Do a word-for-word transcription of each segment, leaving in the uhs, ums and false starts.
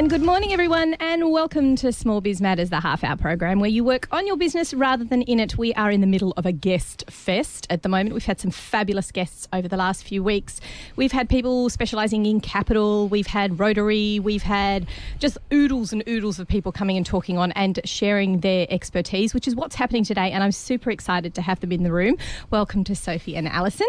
And good morning, everyone, and welcome to Small Biz Matters, the half-hour program where you work on your business rather than in it. We are in the middle of a guest fest at the moment. We've had some fabulous guests over the last few weeks. We've had people specialising in capital. We've had Rotary. We've had just oodles and oodles of people coming and talking on and sharing their expertise, which is what's happening today, and I'm super excited to have them in the room. Welcome to Sophie and Alison.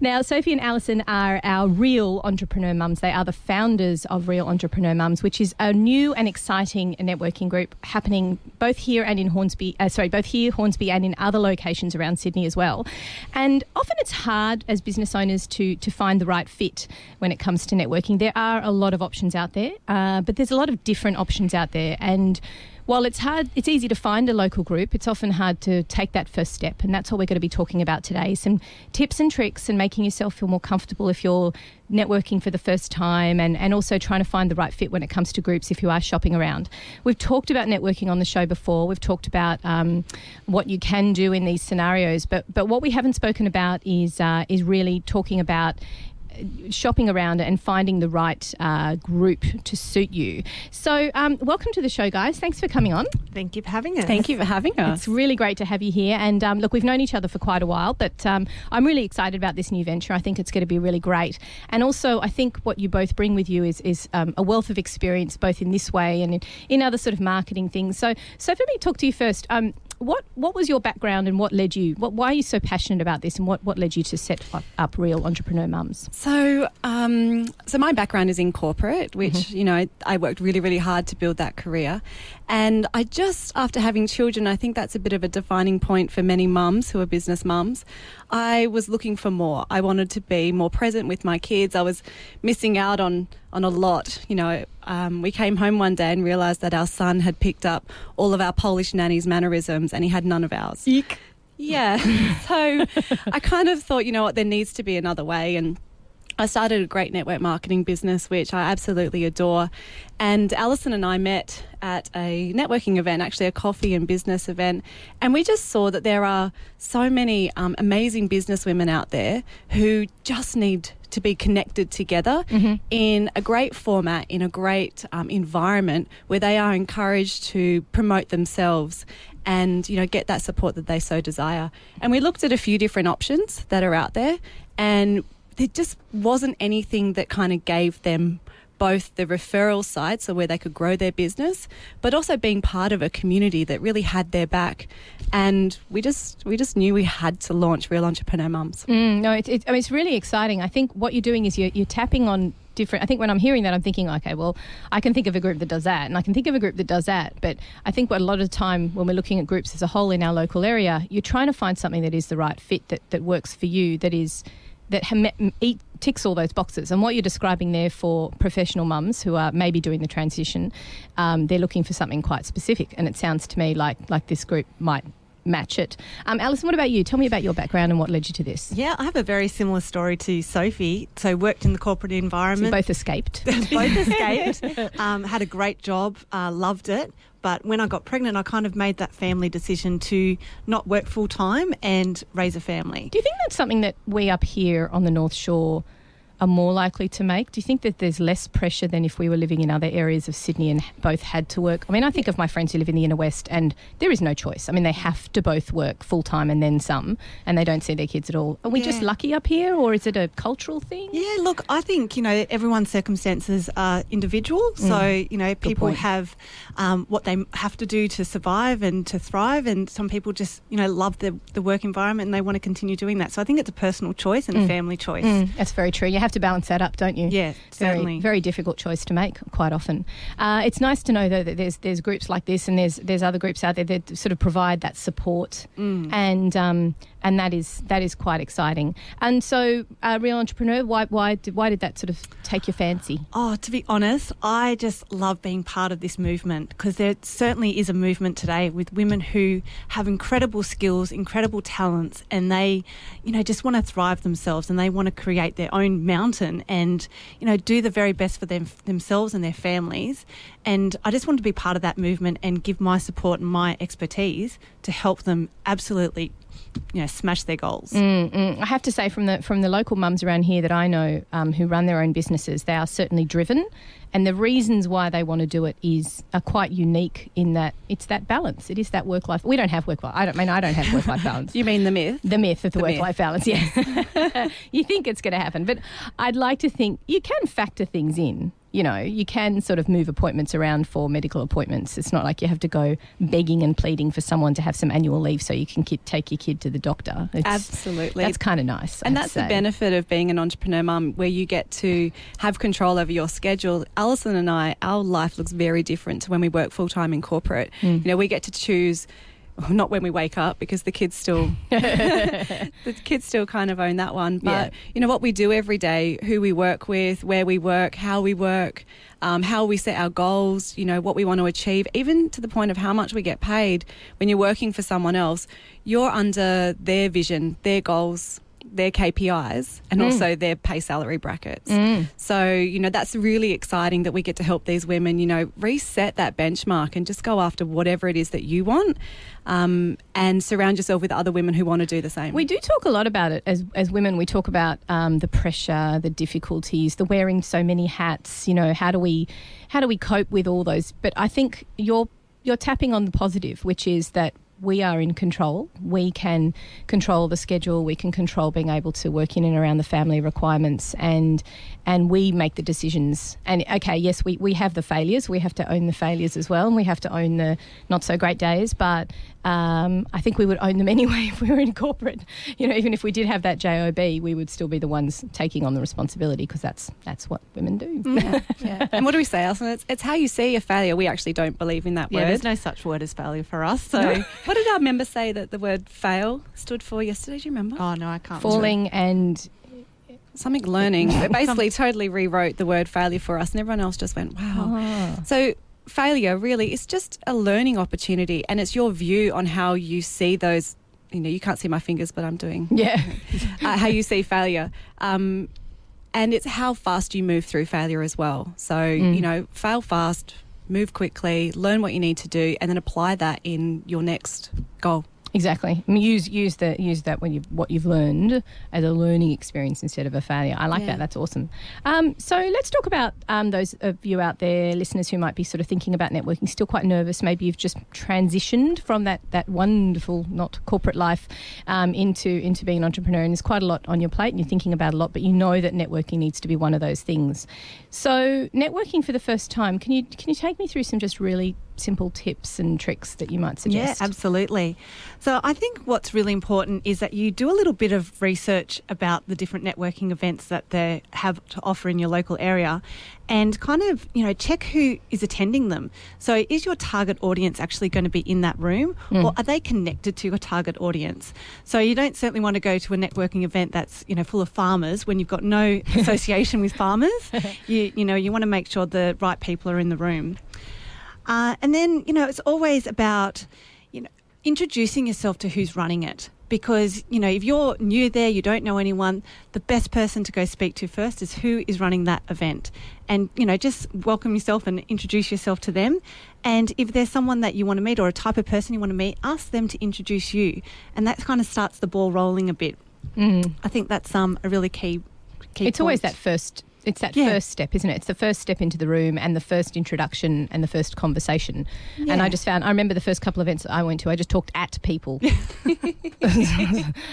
Now, Sophie and Alison are our Real Entrepreneur Mums. They are the founders of Real Entrepreneur Mums, which is a new and exciting networking group happening both here and in Hornsby, uh, sorry, both here, Hornsby, and in other locations around Sydney as well. And often it's hard as business owners to to find the right fit when it comes to networking. There are a lot of options out there, uh, but there's a lot of different options out there. And while it's hard, it's easy to find a local group, it's often hard to take that first step. And that's what we're going to be talking about today. Some tips and tricks and making yourself feel more comfortable if you're networking for the first time, and, and also trying to find the right fit when it comes to groups if you are shopping around. We've talked about networking on the show before. We've talked about um, what you can do in these scenarios. But but what we haven't spoken about is uh, is really talking about shopping around and finding the right uh, group to suit you. So um, welcome to the show, guys. Thanks for coming on. Thank you for having us. Thank you for having us. It's really great to have you here. And um, look, we've known each other for quite a while, but um, I'm really excited about this new venture. I think it's going to be really great. And also, I think what you both bring with you is, is um, a wealth of experience, both in this way and in, in other sort of marketing things. So, so let me talk to you first. Um, What what was your background, and what led you? What, why are you so passionate about this, and what, what led you to set up, up Real Entrepreneur Mums? So um, so my background is in corporate, which mm-hmm. you know I, I worked really really hard to build that career, and I just after having children, I think that's a bit of a defining point for many mums who are business mums. I was looking for more. I wanted to be more present with my kids. I was missing out on. on a lot. You know, um, we came home one day and realised that our son had picked up all of our Polish nanny's mannerisms and he had none of ours. Eek. Yeah. So I kind of thought, you know what, there needs to be another way. And I started a great network marketing business, which I absolutely adore. And Alison and I met at a networking event, actually a coffee and business event. And we just saw that there are so many um, amazing business women out there who just need to be connected together mm-hmm. in a great format, in a great um, environment where they are encouraged to promote themselves and, you know, get that support that they so desire. And we looked at a few different options that are out there, and there just wasn't anything that kind of gave them both the referral side, so where they could grow their business, but also being part of a community that really had their back. And we just we just knew we had to launch Real Entrepreneur Mums. Mm, no, it, it, I mean, it's really exciting. I think what you're doing is you're, you're tapping on different. I think when I'm hearing that, I'm thinking, okay, well, I can think of a group that does that, and I can think of a group that does that. But I think what a lot of the time when we're looking at groups as a whole in our local area, you're trying to find something that is the right fit, that that works for you, that is that eat. ticks all those boxes. And what you're describing there for professional mums who are maybe doing the transition, um, they're looking for something quite specific, and it sounds to me like like this group might match it. Um, Alison, what about you? Tell me about your background and what led you to this. Yeah, I have a very similar story to Sophie. So worked in the corporate environment. So both escaped. both escaped. Um, had a great job, uh, loved it. But when I got pregnant, I kind of made that family decision to not work full-time and raise a family. Do you think that's something that we up here on the North Shore are more likely to make? Do you think that there's less pressure than if we were living in other areas of Sydney and both had to work? I mean, I think of my friends who live in the inner west, and there is no choice. I mean, they have to both work full-time and then some, and they don't see their kids at all. Are we yeah. just lucky up here, or is it a cultural thing? Yeah, look, I think, you know, everyone's circumstances are individual. So, mm. you know, people have um, what they have to do to survive and to thrive, and some people just, you know, love the, the work environment and they want to continue doing that. So I think it's a personal choice and mm. a family choice. Mm. That's very true. You have to balance that up, don't you? Yeah, certainly. Very, very difficult choice to make quite often. Uh, it's nice to know, though, that there's there's groups like this, and there's there's other groups out there that sort of provide that support, mm. and um, and that is that is quite exciting. And so, uh, Real Entrepreneur, why why did, why did that sort of take your fancy? Oh, to be honest, I just love being part of this movement, because there certainly is a movement today with women who have incredible skills, incredible talents, and they, you know, just want to thrive themselves, and they want to create their own mountain. Mountain and, you know, do the very best for them themselves and their families. And I just wanted to be part of that movement and give my support and my expertise to help them absolutely you know, smash their goals. Mm, mm. I have to say from the from the local mums around here that I know um, who run their own businesses, they are certainly driven, and the reasons why they want to do it is are quite unique in that it's that balance. It is that work-life. We don't have work-life. I don't I mean I don't have work-life balance. You mean the myth? The myth of the, the work-life balance, yeah. You think it's going to happen, but I'd like to think you can factor things in. You know, you can sort of move appointments around for medical appointments. It's not like you have to go begging and pleading for someone to have some annual leave so you can kid, take your kid to the doctor. It's, Absolutely. That's kind of nice. And I'd that's say. the benefit of being an entrepreneur mum, where you get to have control over your schedule. Alison and I, our life looks very different to when we work full-time in corporate. Mm. You know, we get to choose... Not when we wake up, because the kids still the kids still kind of own that one. But yeah. you know what we do every day, who we work with, where we work, how we work, um, how we set our goals. You know what we want to achieve, even to the point of how much we get paid. When you're working for someone else, you're under their vision, their goals, their K P Is, and mm. also their pay salary brackets. Mm. So, you know, that's really exciting that we get to help these women, you know, reset that benchmark and just go after whatever it is that you want, um, and surround yourself with other women who want to do the same. We do talk a lot about it as as women. We talk about um, the pressure, the difficulties, the wearing so many hats, you know, how do we how do we cope with all those? But I think you're you're tapping on the positive, which is that we are in control. We can control the schedule. We can control being able to work in and around the family requirements, and and we make the decisions. And, okay, yes, we, we have the failures. We have to own the failures as well, and we have to own the not-so-great days, but um, I think we would own them anyway if we were in corporate. You know, even if we did have that J O B, we would still be the ones taking on the responsibility, because that's that's what women do. Yeah, yeah. And what do we say, Alison? It's, it's how you see a failure. We actually don't believe in that yeah, word. Yeah, there's no such word as failure for us, so... No. What did our member say that the word fail stood for yesterday? Do you remember? Oh, no, I can't. Falling remember. and... Something learning. It basically totally rewrote the word failure for us, and everyone else just went, wow. Oh. So failure really is just a learning opportunity, and it's your view on how you see those, you know, you can't see my fingers, but I'm doing. Yeah. uh, how you see failure. Um, and it's how fast you move through failure as well. So, mm. you know, fail fast, move quickly, learn what you need to do, and then apply that in your next goal. Exactly. I mean, use use the use that when you what you've learned as a learning experience instead of a failure. I like yeah. that. That's awesome. Um, so let's talk about um, those of you out there, listeners, who might be sort of thinking about networking, still quite nervous. Maybe you've just transitioned from that that wonderful not corporate life um, into into being an entrepreneur, and there's quite a lot on your plate, and you're thinking about a lot, but you know that networking needs to be one of those things. So networking for the first time. Can you can you take me through some just really simple tips and tricks that you might suggest? Yeah, absolutely. So I think what's really important is that you do a little bit of research about the different networking events that they have to offer in your local area, and kind of, you know, check who is attending them. So is your target audience actually going to be in that room, mm. or are they connected to your target audience? So you don't certainly want to go to a networking event that's, you know, full of farmers when you've got no association with farmers. You, you know, you want to make sure the right people are in the room. Uh, and then, you know, it's always about, you know, introducing yourself to who's running it. Because, you know, if you're new there, you don't know anyone, the best person to go speak to first is who is running that event. And, you know, just welcome yourself and introduce yourself to them. And if there's someone that you want to meet or a type of person you want to meet, ask them to introduce you. And that kind of starts the ball rolling a bit. Mm. I think that's um, a really key, key It's point. Always that first It's that yeah. first step, isn't it? It's the first step into the room and the first introduction and the first conversation. Yeah. And I just found, I remember the first couple of events I went to, I just talked at people.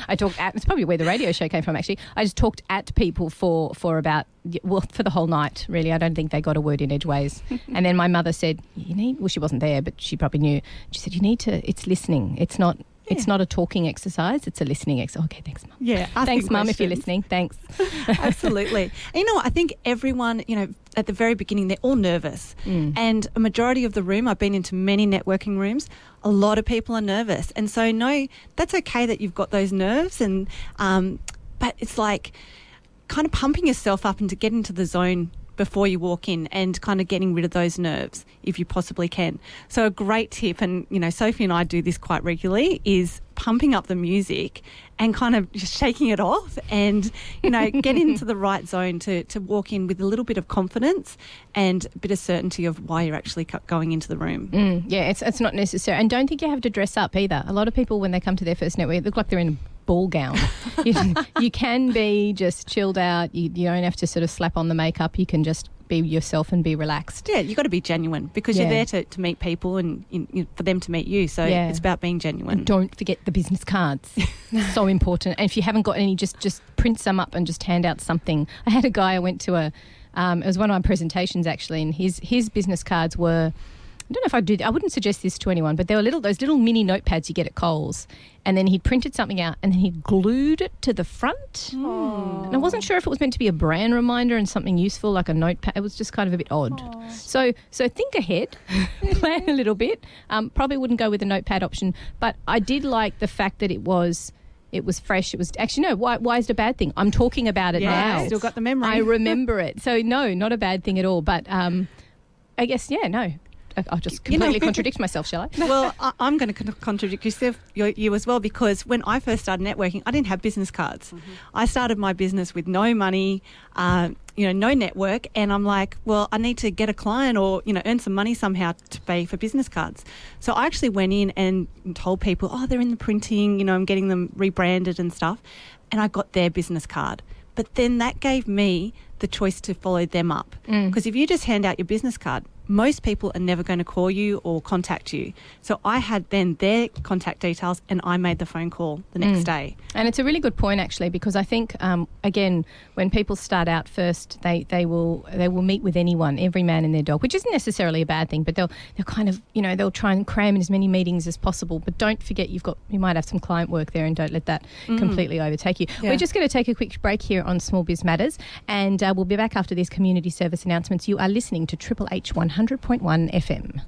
I talked at, it's probably where the radio show came from actually. I just talked at people for, for about, well, for the whole night really. I don't think they got a word in edgeways. And then my mother said, you need, well she wasn't there, but she probably knew. She said, you need to, it's listening. It's not Yeah. It's not a talking exercise, it's a listening exercise. Okay, thanks, Mum. Yeah, thanks, Mum, if you're listening. Thanks. Absolutely. And you know what? I think everyone, you know, at the very beginning, they're all nervous. Mm. And a majority of the room, I've been into many networking rooms, a lot of people are nervous. And so, no, that's okay that you've got those nerves. And um, but it's like kind of pumping yourself up and to get into the zone before you walk in and kind of getting rid of those nerves if you possibly can. So a great tip, and, you know, Sophie and I do this quite regularly, is pumping up the music and kind of just shaking it off and, you know, get into the right zone to, to walk in with a little bit of confidence and a bit of certainty of why you're actually going into the room. Mm, yeah, it's it's not necessary. And don't think you have to dress up either. A lot of people, when they come to their first network, look like they're in a ball gown. you, you can be just chilled out. You, you don't have to sort of slap on the makeup. You can just be yourself and be relaxed. Yeah, you've got to be genuine because yeah. you're there to, to meet people and you, you, for them to meet you. So yeah. it's about being genuine. And don't forget the business cards. So important. And if you haven't got any, just, just print some up and just hand out something. I had a guy I went to a, um, it was one of my presentations actually, and his his business cards were, I don't know if I did, I wouldn't suggest this to anyone, but there were little those little mini notepads you get at Coles. And then he printed something out and then he glued it to the front. Aww. And I wasn't sure if it was meant to be a brand reminder and something useful like a notepad. It was just kind of a bit odd. Aww. So so think ahead, plan a little bit. Um, probably wouldn't go with the notepad option, but I did like the fact that it was It was fresh. It was actually, no, why, why is it a bad thing? I'm talking about it yes. now. I still got the memory. I remember it. So no, not a bad thing at all. But um, I guess, yeah, no. I'll just completely you know, contradict myself, shall I? Well, I, I'm going to contradict yourself, you, you as well, because when I first started networking, I didn't have business cards. Mm-hmm. I started my business with no money, uh, you know, no network, and I'm like, well, I need to get a client or, you know, earn some money somehow to pay for business cards. So I actually went in and told people, oh, they're in the printing, you know, I'm getting them rebranded and stuff, and I got their business card. But then that gave me the choice to follow them up. Because mm. if you just hand out your business card, most people are never going to call you or contact you. So I had then their contact details and I made the phone call the next mm. day. And it's a really good point actually, because I think, um, again, when people start out first, they, they will they will meet with anyone, every man and their dog, which isn't necessarily a bad thing, but they'll they'll kind of, you know, they'll try and cram in as many meetings as possible. But don't forget you've got, you might have some client work there and don't let that mm. completely overtake you. Yeah. We're just going to take a quick break here on Small Biz Matters and uh, we'll be back after these community service announcements. You are listening to Triple H one hundred point one F M.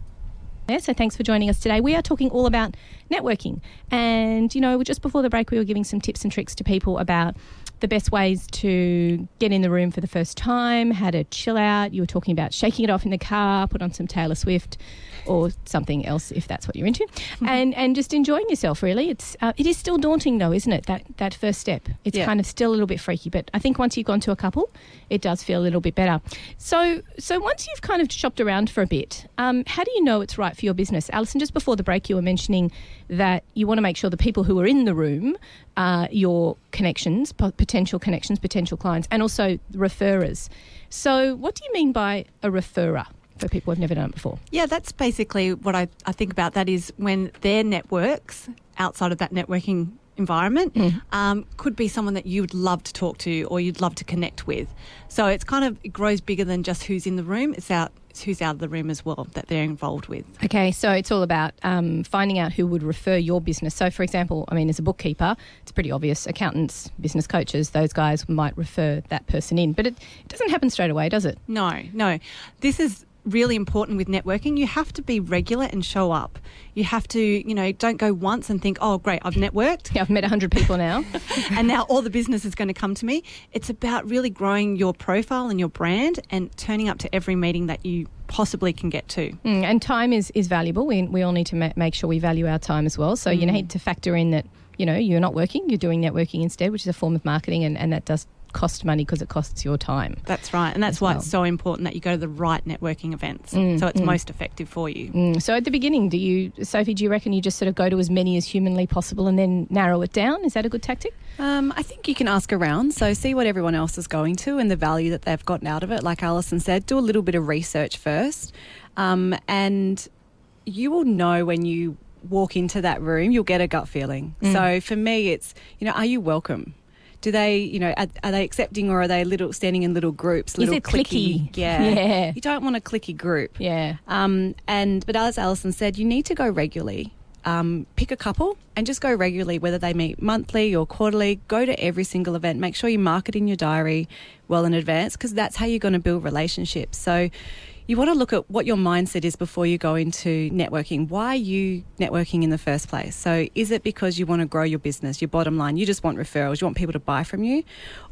Yeah, so thanks for joining us today. We are talking all about networking and, you know, just before the break we were giving some tips and tricks to people about the best ways to get in the room for the first time, how to chill out. You were talking about shaking it off in the car, put on some Taylor Swift or something else if that's what you're into, mm-hmm. and and just enjoying yourself really. It's uh, it is still daunting though, isn't it, that, that first step? It's yeah. kind of still a little bit freaky, but I think once you've gone to a couple, it does feel a little bit better. So so once you've kind of shopped around for a bit, um, how do you know it's right for your business? Alison, just before the break you were mentioning that you want to make sure the people who are in the room are your connections, potential connections, potential clients, and also referrers. So what do you mean by a referrer for people who've never done it before? Yeah, that's basically what I, I think about. That is when their networks outside of that networking environment mm. um, could be someone that you would love to talk to or you'd love to connect with. So it's kind of, it grows bigger than just who's in the room. It's out who's out of the room as well that they're involved with. Okay, so it's all about um, finding out who would refer your business. So, for example, I mean, as a bookkeeper, it's pretty obvious. Accountants, business coaches, those guys might refer that person in. But it, it doesn't happen straight away, does it? No, no. This is really important with networking. You have to be regular and show up. You have to, you know, don't go once and think, oh, great, I've networked. Yeah, I've met one hundred people now. And now all the business is going to come to me. It's about really growing your profile and your brand and turning up to every meeting that you possibly can get to. Mm, and time is, is valuable. We, we all need to ma- make sure we value our time as well. So mm. you need to factor in that, you know, you're not working, you're doing networking instead, which is a form of marketing, and, and that does cost money because it costs your time. That's right, and that's why well. it's so important that you go to the right networking events mm, so it's mm. most effective for you. Mm. So at the beginning, do you, Sophie, do you reckon you just sort of go to as many as humanly possible and then narrow it down? Is that a good tactic? Um, I think you can ask around, so see what everyone else is going to and the value that they've gotten out of it. Like Alison said, do a little bit of research first um, and you will know when you walk into that room, you'll get a gut feeling. Mm. So for me, it's, you know, are you welcome? Do they, you know, are, are they accepting or are they little standing in little groups? Little Is it clicky? clicky? Yeah. yeah. You don't want a clicky group. Yeah. Um. And but as Alison said, you need to go regularly. Um, pick a couple and just go regularly, whether they meet monthly or quarterly. Go to every single event. Make sure you mark it in your diary well in advance because that's how you're going to build relationships. So you want to look at what your mindset is before you go into networking. Why are you networking in the first place? So is it because you want to grow your business, your bottom line? You just want referrals. You want people to buy from you?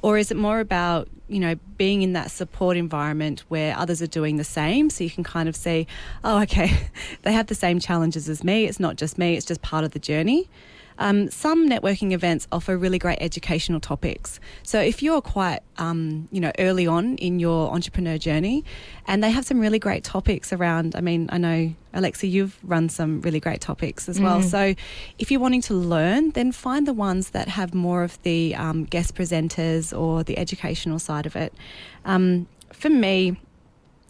Or is it more about, you know, being in that support environment where others are doing the same so you can kind of say, oh, okay, they have the same challenges as me. It's not just me. It's just part of the journey. Um, some networking events offer really great educational topics. So if you're quite, um, you know, early on in your entrepreneur journey, and they have some really great topics around, I mean, I know, Alexi, you've run some really great topics as well. Mm. So if you're wanting to learn, then find the ones that have more of the um, guest presenters or the educational side of it. Um, for me,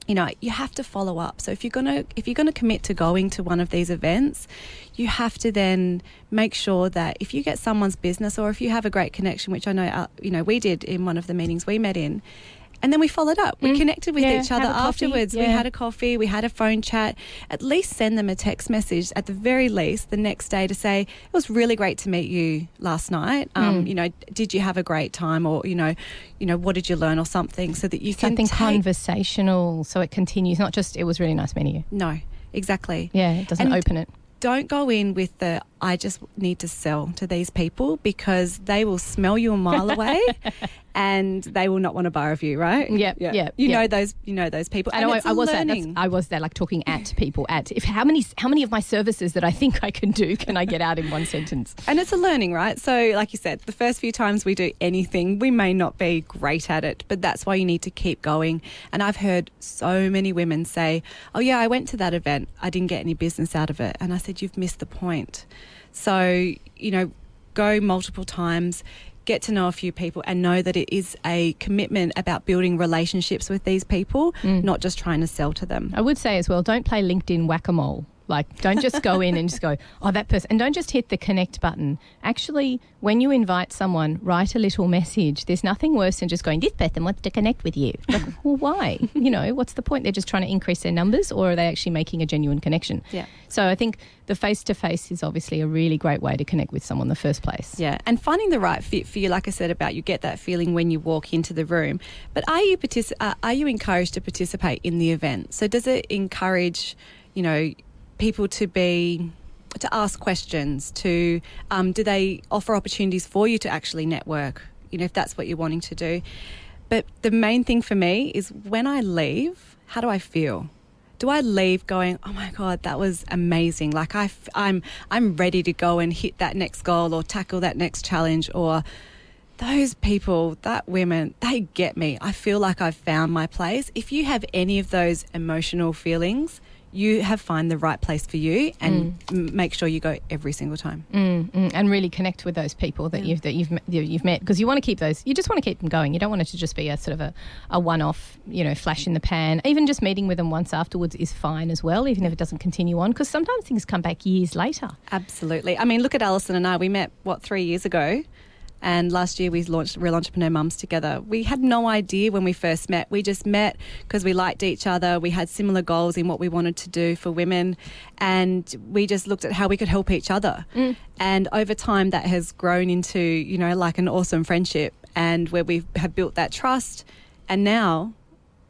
you know, you have to follow up. So if you're going to if you're going to commit to going to one of these events, you have to then make sure that if you get someone's business or if you have a great connection, which I know, uh, you know, we did in one of the meetings we met in, and then we followed up. We mm. connected with yeah, each other afterwards. Yeah. We had a coffee. We had a phone chat. At least send them a text message at the very least the next day to say, it was really great to meet you last night. Um, mm. You know, did you have a great time? Or, you know, you know, what did you learn or something so that you can Something take... conversational so it continues, not just it was really nice meeting you. No, exactly. Yeah, it doesn't and open it. Don't go in with the, I just need to sell to these people, because they will smell you a mile away and they will not want a bar of you, right? Yep, yeah, yeah. You yep. know those, you know those people. I, and know, I was that. I was there, like talking at people. At if how many, how many of my services that I think I can do can I get out in one sentence? And it's a learning, right? So, like you said, the first few times we do anything, we may not be great at it, but that's why you need to keep going. And I've heard so many women say, "Oh yeah, I went to that event. I didn't get any business out of it." And I said, "You've missed the point." So, you know, go multiple times, get to know a few people and know that it is a commitment about building relationships with these people, mm. not just trying to sell to them. I would say as well, don't play LinkedIn whack-a-mole. Like, don't just go in and just go, oh, that person. And don't just hit the connect button. Actually, when you invite someone, write a little message. There's nothing worse than just going, this person wants to connect with you. Like, well, why? You know, what's the point? They're just trying to increase their numbers, or are they actually making a genuine connection? Yeah. So I think the face-to-face is obviously a really great way to connect with someone in the first place. Yeah, and finding the right fit for you, like I said about, you get that feeling when you walk into the room. But are you partic- uh, are you encouraged to participate in the event? So does it encourage, you know, people to be to ask questions, to um, do they offer opportunities for you to actually network, you know, if that's what you're wanting to do? But the main thing for me is, when I leave, how do I feel? Do I leave going, oh my God, that was amazing? Like I f- I'm I'm ready to go and hit that next goal or tackle that next challenge, or those people, that women, they get me. I feel like I've found my place. If you have any of those emotional feelings, you have found the right place for you, and mm. make sure you go every single time. Mm, mm, and really connect with those people that yeah. you've that you've you've met, because you want to keep those. You just want to keep them going. You don't want it to just be a sort of a, a one-off, you know, flash in the pan. Even just meeting with them once afterwards is fine as well, even if it doesn't continue on, because sometimes things come back years later. Absolutely. I mean, look at Alison and I. We met what three years ago. And last year we launched Real Entrepreneur Mums together. We had no idea when we first met. We just met because we liked each other. We had similar goals in what we wanted to do for women. And we just looked at how we could help each other. Mm. And over time that has grown into, you know, like an awesome friendship, and where we have built that trust. And now,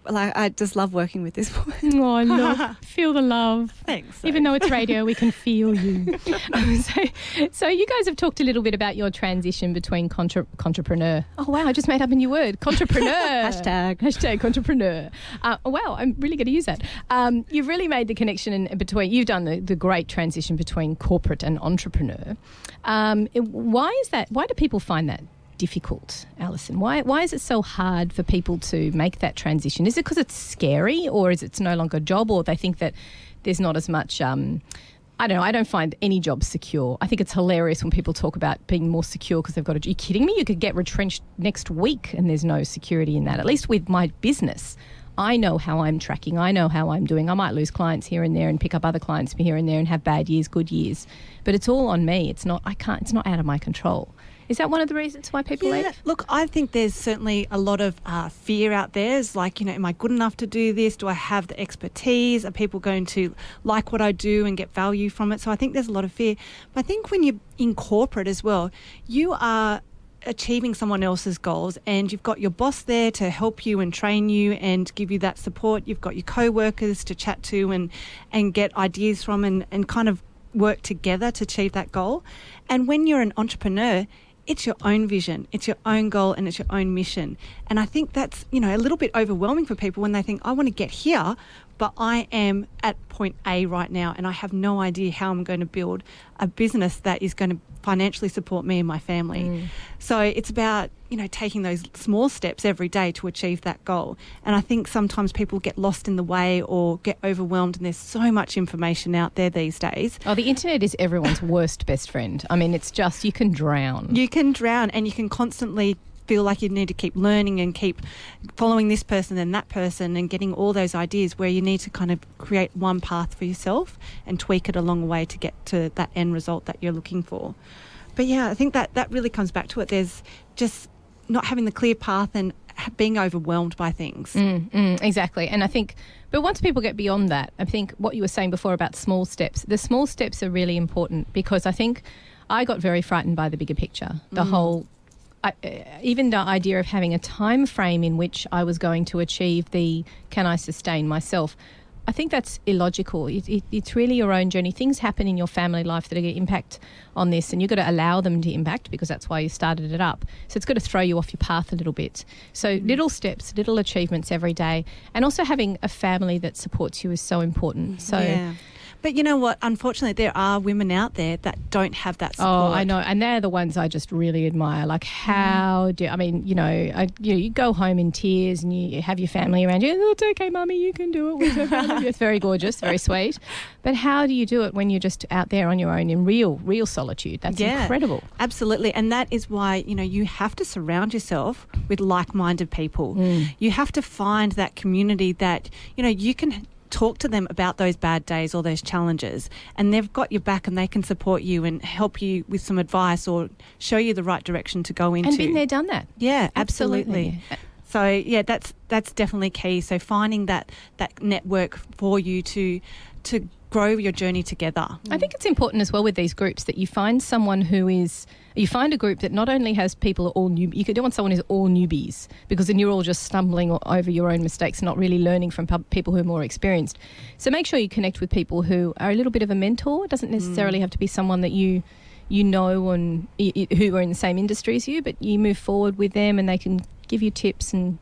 like, I just love working with this woman. Oh, I love, feel the love. Thanks. So. Even though it's radio, we can feel you. um, so, so you guys have talked a little bit about your transition between contra- contrapreneur. Oh, wow, I just made up a new word. Contrapreneur. Hashtag. Hashtag contrapreneur. Uh, oh, wow, I'm really going to use that. Um, you've really made the connection in between, you've done the, the great transition between corporate and entrepreneur. Um, why is that? Why do people find that difficult, Alison? Why why is it so hard for people to make that transition? Is it because it's scary, or is it's no longer a job, or they think that there's not as much, um, I don't know, I don't find any job secure. I think it's hilarious when people talk about being more secure because they've got a job. Are you kidding me? You could get retrenched next week and there's no security in that. At least with my business, I know how I'm tracking. I know how I'm doing. I might lose clients here and there and pick up other clients here and there and have bad years, good years. But it's all on me. It's not, I can't, it's not out of my control. Is that one of the reasons why people yeah, leave? Look, I think there's certainly a lot of uh, fear out there. It's like, you know, am I good enough to do this? Do I have the expertise? Are people going to like what I do and get value from it? So I think there's a lot of fear. But I think when you're in corporate as well, you are achieving someone else's goals, and you've got your boss there to help you and train you and give you that support. You've got your co-workers to chat to and, and get ideas from and, and kind of work together to achieve that goal. And when you're an entrepreneur, it's your own vision, it's your own goal, and it's your own mission. And I think that's, you know, a little bit overwhelming for people when they think, I want to get here, but I am at point A right now, and I have no idea how I'm going to build a business that is going to financially support me and my family. Mm. So it's about, you know, taking those small steps every day to achieve that goal. And I think sometimes people get lost in the way or get overwhelmed, and there's so much information out there these days. Oh, the internet is everyone's worst best friend. I mean, it's just, you can drown. You can drown, and you can constantly feel like you need to keep learning and keep following this person and that person and getting all those ideas, where you need to kind of create one path for yourself and tweak it along the way to get to that end result that you're looking for. But yeah, I think that, that really comes back to it. There's just not having the clear path and being overwhelmed by things. Mm, mm, exactly. And I think, but once people get beyond that, I think what you were saying before about small steps, the small steps are really important, because I think I got very frightened by the bigger picture, the mm. whole I, even the idea of having a time frame in which I was going to achieve the can I sustain myself. I think that's illogical. It, it, it's really your own journey. Things happen in your family life that are going to impact on this, and you've got to allow them to impact, because that's why you started it up. So it's got to throw you off your path a little bit. So little steps, little achievements every day, and also having a family that supports you is so important. So. Yeah. But you know what? Unfortunately, there are women out there that don't have that support. Oh, I know. And they're the ones I just really admire. Like, how mm. do – I mean, you know, I, you know, you go home in tears and you have your family around you. Oh, it's okay, Mummy. You can do it. With your family. It's very gorgeous, very sweet. But how do you do it when you're just out there on your own in real, real solitude? That's yeah, incredible. Absolutely. And that is why, you know, you have to surround yourself with like-minded people. Mm. You have to find that community that, you know, you can – talk to them about those bad days or those challenges, and they've got your back and they can support you and help you with some advice or show you the right direction to go into. And been there, done that. Yeah, absolutely. absolutely. So, yeah, that's that's definitely key. So finding that, that network for you to to grow your journey together. I think it's important as well with these groups that you find someone who is – you find a group that not only has people all new – you don't want someone who's all newbies, because then you're all just stumbling over your own mistakes and not really learning from people who are more experienced. So make sure you connect with people who are a little bit of a mentor. It doesn't necessarily mm. have to be someone that you – you know, and who are in the same industry as you, but you move forward with them and they can give you tips and,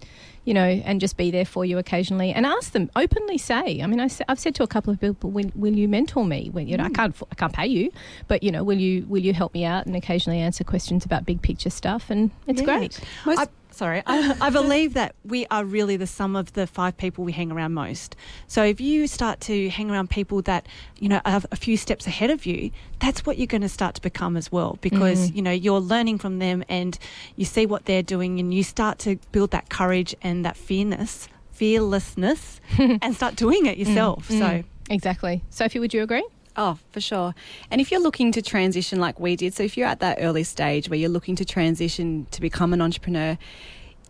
you know, and just be there for you occasionally, and ask them, openly say, I mean, I, I've said to a couple of people, will, will you mentor me? When, you know, mm. I can't, I can't pay you, but, you know, will you, will you help me out and occasionally answer questions about big picture stuff? And it's yeah. great. Most- I- Sorry, I, I believe that we are really the sum of the five people we hang around most. So if you start to hang around people that, you know, are a few steps ahead of you, that's what you're going to start to become as well, because, mm-hmm. you know, you're learning from them and you see what they're doing, and you start to build that courage and that fearness, fearlessness and start doing it yourself. Mm-hmm. So exactly. Sophie, would you agree? Oh, for sure. And if you're looking to transition like we did, so if you're at that early stage where you're looking to transition to become an entrepreneur,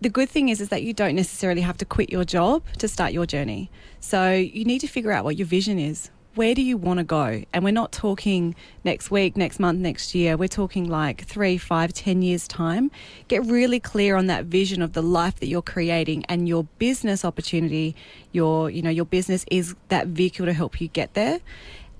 the good thing is, is that you don't necessarily have to quit your job to start your journey. So you need to figure out what your vision is. Where do you want to go? And we're not talking next week, next month, next year. We're talking like three, five, ten years time. Get really clear on that vision of the life that you're creating, and your business opportunity, your, you know, your business is that vehicle to help you get there.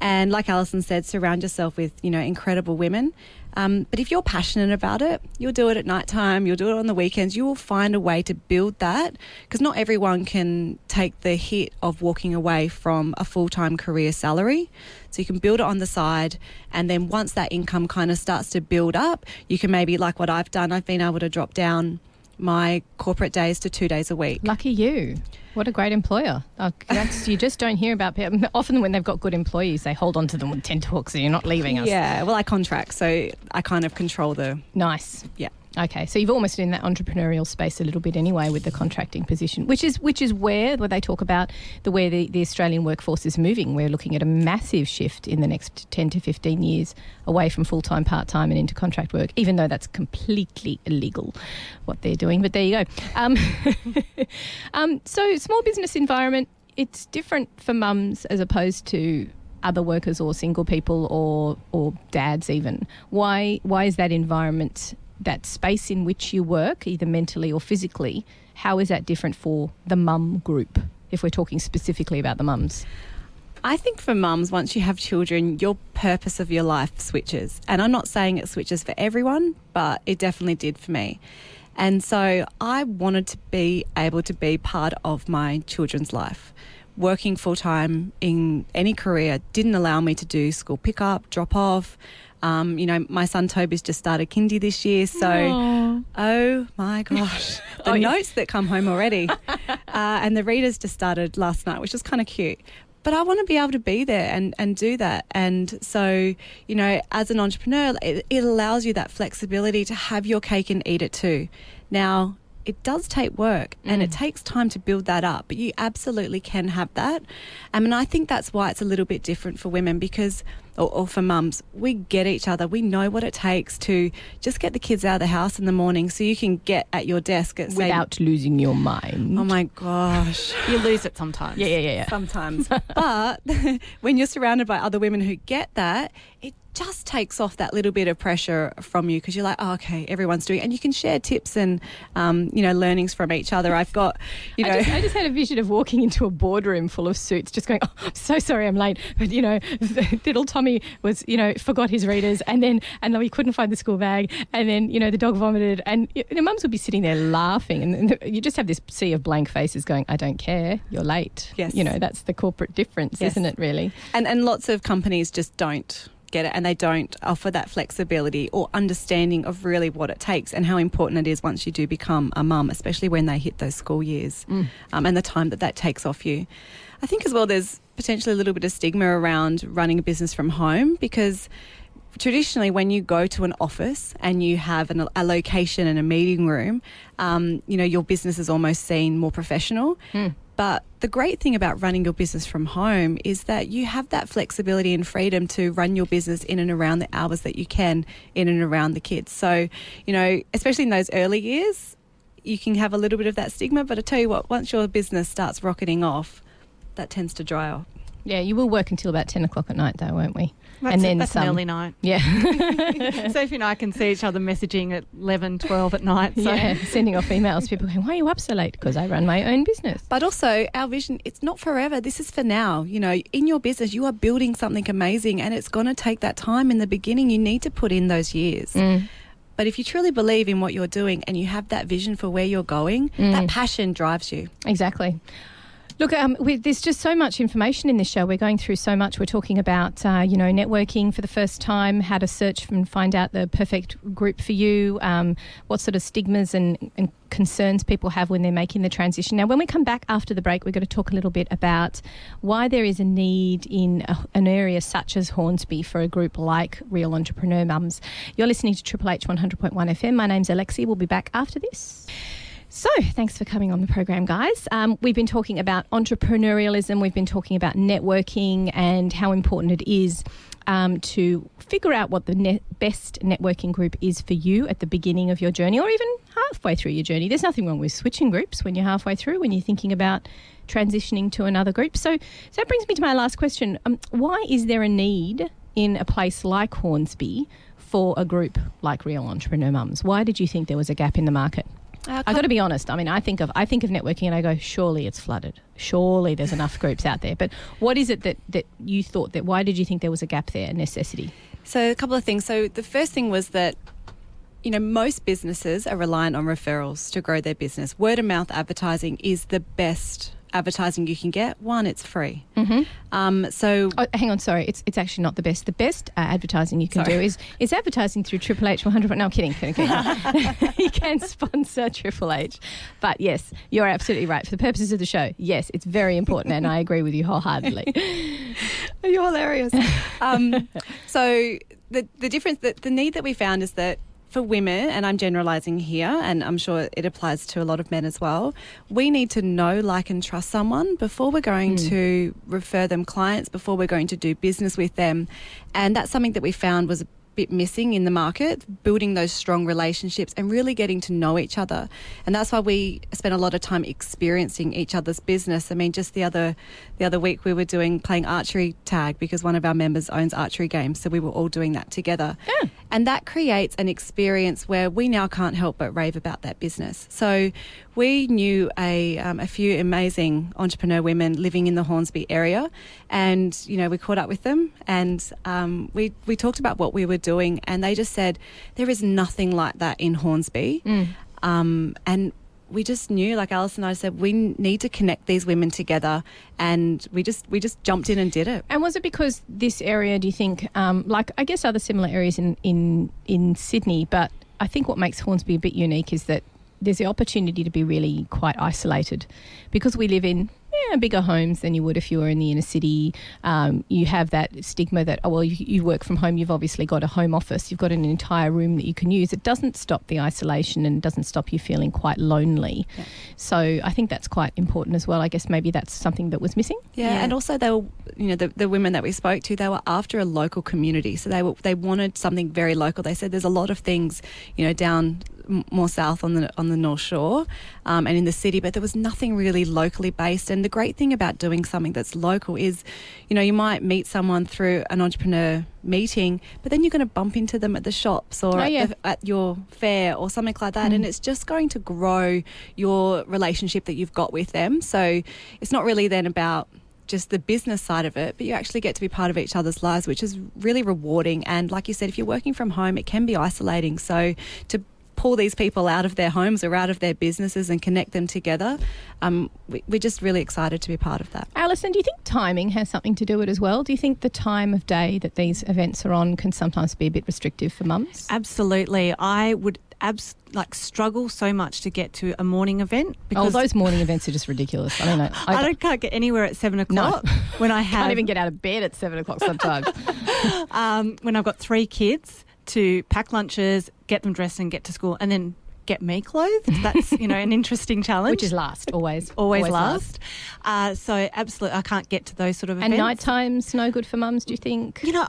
And like Alison said, surround yourself with, you know, incredible women. Um, but if you're passionate about it, you'll do it at night time, you'll do it on the weekends. You will find a way to build that, because not everyone can take the hit of walking away from a full-time career salary. So you can build it on the side, and then once that income kind of starts to build up, you can maybe, like what I've done, I've been able to drop down my corporate days to two days a week. Lucky you. What a great employer. Like, that's, you just don't hear about people. Often when they've got good employees, they hold on to them with ten hooks, so you're not leaving us. Yeah, well, I contract, so I kind of control the... Nice. Yeah. Okay, so you've almost in that entrepreneurial space a little bit anyway with the contracting position, which is which is where, where they talk about the where the, the Australian workforce is moving. We're looking at a massive shift in the next ten to fifteen years away from full-time, part-time and into contract work, even though that's completely illegal what they're doing. But there you go. Um, um, so small business environment, it's different for mums as opposed to other workers or single people or or dads even. Why why is that environment, that space in which you work, either mentally or physically, how is that different for the mum group, if we're talking specifically about the mums? I think for mums, once you have children, your purpose of your life switches. And I'm not saying it switches for everyone, but it definitely did for me. And so I wanted to be able to be part of my children's life, working full-time in any career didn't allow me to do school pick-up, drop-off. Um, you know, my son Toby's just started kindy this year, so Aww. oh my gosh, the oh, notes yeah. that come home already. uh, and the readers just started last night, which was kind of cute. But I want to be able to be there and, and do that. And so, you know, as an entrepreneur, it, it allows you that flexibility to have your cake and eat it too. Now, it does take work and mm. it takes time to build that up, but you absolutely can have that. I mean, I think that's why it's a little bit different for women because, or, or for mums, we get each other. We know what it takes to just get the kids out of the house in the morning so you can get at your desk at without say, losing your mind. Oh my gosh. You lose it sometimes. Yeah, yeah, yeah. yeah. Sometimes. But when you're surrounded by other women who get that, it just takes off that little bit of pressure from you because you're like, oh, okay, everyone's doing it. And you can share tips and, um, you know, learnings from each other. I've got, you know. I just, I just had a vision of walking into a boardroom full of suits just going, oh, I'm so sorry I'm late. But, you know, little Tommy was, you know, forgot his readers and then and he couldn't find the school bag and then, you know, the dog vomited and you know, mums would be sitting there laughing and you just have this sea of blank faces going, I don't care, you're late. Yes. You know, that's the corporate difference, yes. isn't it, really? And and lots of companies just don't. Get it and they don't offer that flexibility or understanding of really what it takes and how important it is once you do become a mum, especially when they hit those school years mm. um, and the time that that takes off you. I think as well there's potentially a little bit of stigma around running a business from home because traditionally when you go to an office and you have an, a location and a meeting room, um, you know, your business is almost seen more professional. Mm. But the great thing about running your business from home is that you have that flexibility and freedom to run your business in and around the hours that you can, in and around the kids. So, you know, especially in those early years, you can have a little bit of that stigma. But I tell you what, once your business starts rocketing off, that tends to dry off. Yeah, you will work until about ten o'clock at night though, won't we? That's, and then that's some, an early night. Yeah. Sophie and I can see each other messaging at eleven, twelve at night. So. Yeah, sending off emails. People going, why are you up so late? Because I run my own business. But also our vision, it's not forever. This is for now. You know, in your business, you are building something amazing and it's going to take that time in the beginning. You need to put in those years. Mm. But if you truly believe in what you're doing and you have that vision for where you're going, mm. that passion drives you. Exactly. Look, um, we, there's just so much information in this show. We're going through so much. We're talking about, uh, you know, networking for the first time, how to search and find out the perfect group for you, um, what sort of stigmas and, and concerns people have when they're making the transition. Now, when we come back after the break, we're going to talk a little bit about why there is a need in a, an area such as Hornsby for a group like Real Entrepreneur Mums. You're listening to Triple H one hundred point one F M. My name's Alexi. We'll be back after this. So thanks for coming on the program, guys. Um, we've been talking about entrepreneurialism. We've been talking about networking and how important it is um, to figure out what the ne- best networking group is for you at the beginning of your journey or even halfway through your journey. There's nothing wrong with switching groups when you're halfway through, when you're thinking about transitioning to another group. So, so that brings me to my last question. Um, why is there a need in a place like Hornsby for a group like Real Entrepreneur Mums? Why did you think there was a gap in the market? Uh, I've got to be honest. I mean, I think of I think of networking and I go, surely it's flooded. Surely there's enough groups out there. But what is it that, that you thought that, why did you think there was a gap there, a necessity? So a couple of things. So the first thing was that, you know, most businesses are reliant on referrals to grow their business. Word of mouth advertising is the best advertising you can get. One, it's free. Mm-hmm. Um, so, oh, hang on, sorry, it's it's actually not the best. The best uh, advertising you can sorry. do is is advertising through Triple H one hundred. No, I'm kidding. kidding, kidding. You can sponsor Triple H, but yes, you're absolutely right. For the purposes of the show, yes, it's very important, and I agree with you wholeheartedly. You're hilarious. Um, so the the difference that the need that we found is that. For women, and I'm generalising here, and I'm sure it applies to a lot of men as well, we need to know, like and trust someone before we're going mm. to refer them clients, before we're going to do business with them. And that's something that we found was a bit missing in the market, building those strong relationships and really getting to know each other. And that's why we spend a lot of time experiencing each other's business. I mean, just the other the other week we were doing playing archery tag because one of our members owns archery games, so we were all doing that together. Yeah. And that creates an experience where we now can't help but rave about that business. So we knew a, um, a few amazing entrepreneur women living in the Hornsby area, and, you know, we caught up with them and um, we, we talked about what we were doing, and they just said, there is nothing like that in Hornsby. Mm. Um, and we just knew, like Alison and I said, we need to connect these women together, and we just we just jumped in and did it. And was it because this area, do you think, um, like I guess other similar areas in, in, in Sydney, but I think what makes Hornsby a bit unique is that there's the opportunity to be really quite isolated because we live in yeah, bigger homes than you would if you were in the inner city. Um, you have that stigma that, oh, well, you, you work from home, you've obviously got a home office, you've got an entire room that you can use. It doesn't stop the isolation and doesn't stop you feeling quite lonely. Yeah. So I think that's quite important as well. I guess maybe that's something that was missing. Yeah, yeah. And also they were, you know, the, the women that we spoke to, they were after a local community. So they were, they wanted something very local. They said there's a lot of things, you know, down more south on the on the North Shore um, and in the city, but there was nothing really locally based. And the great thing about doing something that's local is, you know, you might meet someone through an entrepreneur meeting, but then you're going to bump into them at the shops or oh, at, yeah. the, at your fair or something like that. Mm. And it's just going to grow your relationship that you've got with them. So it's not really then about just the business side of it, but you actually get to be part of each other's lives, which is really rewarding. And like you said, if you're working from home, it can be isolating. So to pull these people out of their homes or out of their businesses and connect them together. Um, we, we're just really excited to be part of that. Alison, do you think timing has something to do with it as well? Do you think the time of day that these events are on can sometimes be a bit restrictive for mums? Absolutely. I would abs- like struggle so much to get to a morning event. Because oh, those morning events are just ridiculous. I don't know. I, I don't can't get anywhere at seven o'clock. No. When I have, can't even get out of bed at seven o'clock sometimes. um, when I've got three kids, to pack lunches, get them dressed and get to school, and then get me clothed. That's, you know, an interesting challenge. Which is last, always. always, always last. last. Uh, so absolutely, I can't get to those sort of and events. And night time's no good for mums, do you think? You know,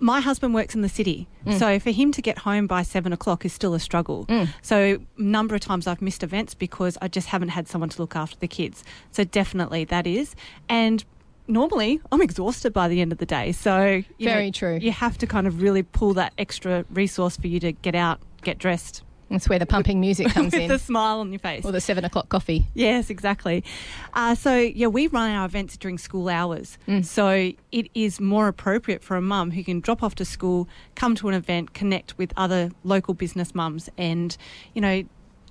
my husband works in the city, mm. so for him to get home by seven o'clock is still a struggle. Mm. So a number of times I've missed events because I just haven't had someone to look after the kids. So definitely that is. And normally, I'm exhausted by the end of the day, so you very know, true. You have to kind of really pull that extra resource for you to get out, get dressed. That's where the pumping music comes with in. With a smile on your face, or the seven o'clock coffee. Yes, exactly. Uh, so yeah, we run our events during school hours, mm. so it is more appropriate for a mum who can drop off to school, come to an event, connect with other local business mums, and you know.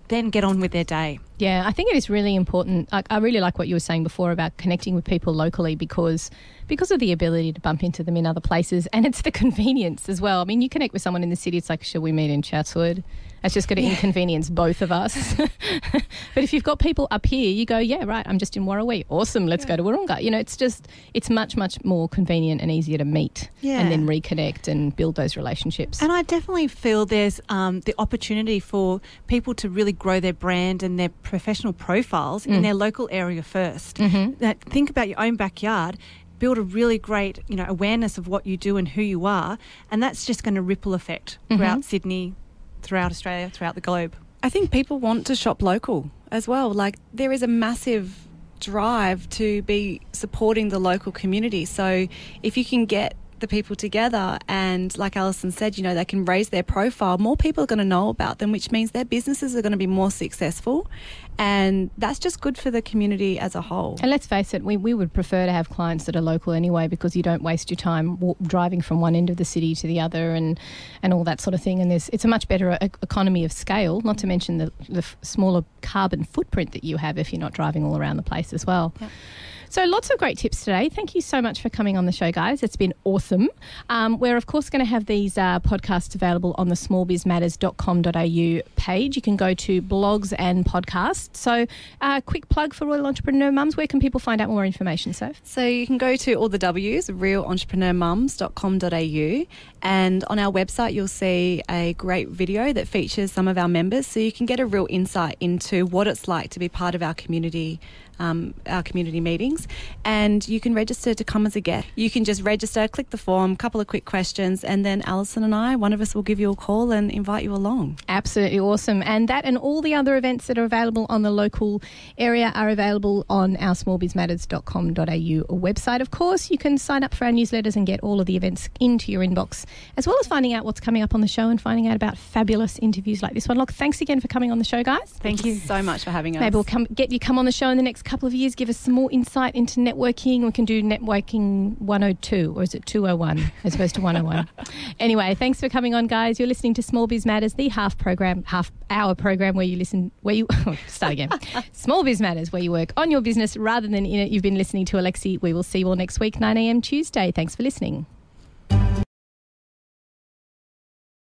Then get on with their day. Yeah, I think it is really important. I, I really like what you were saying before about connecting with people locally because because of the ability to bump into them in other places, and it's the convenience as well. I mean, you connect with someone in the city, it's like, shall we meet in Chatswood? It's just going to yeah. inconvenience both of us. But if you've got people up here, you go, yeah, right, I'm just in Warrawee. Awesome, let's yeah. go to Warunga. You know, it's just, it's much, much more convenient and easier to meet yeah. and then reconnect and build those relationships. And I definitely feel there's um, the opportunity for people to really grow their brand and their professional profiles mm. in their local area first. Mm-hmm. Now, think about your own backyard. Build a really great, you know, awareness of what you do and who you are, and that's just going to ripple effect mm-hmm. throughout Sydney, throughout Australia, throughout the globe. I think people want to shop local as well. Like there is a massive drive to be supporting the local community. So if you can get the people together and like Alison said, you know, they can raise their profile, more people are going to know about them, which means their businesses are going to be more successful, and that's just good for the community as a whole. And let's face it, we, we would prefer to have clients that are local anyway because you don't waste your time walk, driving from one end of the city to the other and, and all that sort of thing, and there's, it's a much better e- economy of scale, not to mention the, the f- smaller carbon footprint that you have if you're not driving all around the place as well. Yep. So lots of great tips today. Thank you so much for coming on the show, guys. It's been awesome. Um, we're, of course, going to have these uh, podcasts available on the small biz matters dot com dot a u page. You can go to blogs and podcasts. So a uh, quick plug for Royal Entrepreneur Mums. Where can people find out more information, Soph? So you can go to all the W's, real entrepreneur mums dot com dot a u. And on our website, you'll see a great video that features some of our members. So you can get a real insight into what it's like to be part of our community Um, our community meetings, and you can register to come as a guest. You can just register, click the form, couple of quick questions, and then Alison and I, one of us will give you a call and invite you along. Absolutely awesome. And that and all the other events that are available on the local area are available on our small biz matters dot com dot a u website. Of course, you can sign up for our newsletters and get all of the events into your inbox, as well as finding out what's coming up on the show and finding out about fabulous interviews like this one. Look, thanks again for coming on the show, guys. Thank, Thank you so much for having us. Maybe we'll come, get you come on the show in the next couple of years, give us some more insight into networking. We can do networking one oh two, or is it two oh one as opposed to one oh one? Anyway, thanks for coming on, guys. You're listening to Small Biz Matters, the half program, half hour program where you listen, where you start again. Small Biz Matters, where you work on your business rather than in it. You've been listening to Alexi. We will see you all next week, nine a.m. Tuesday. Thanks for listening.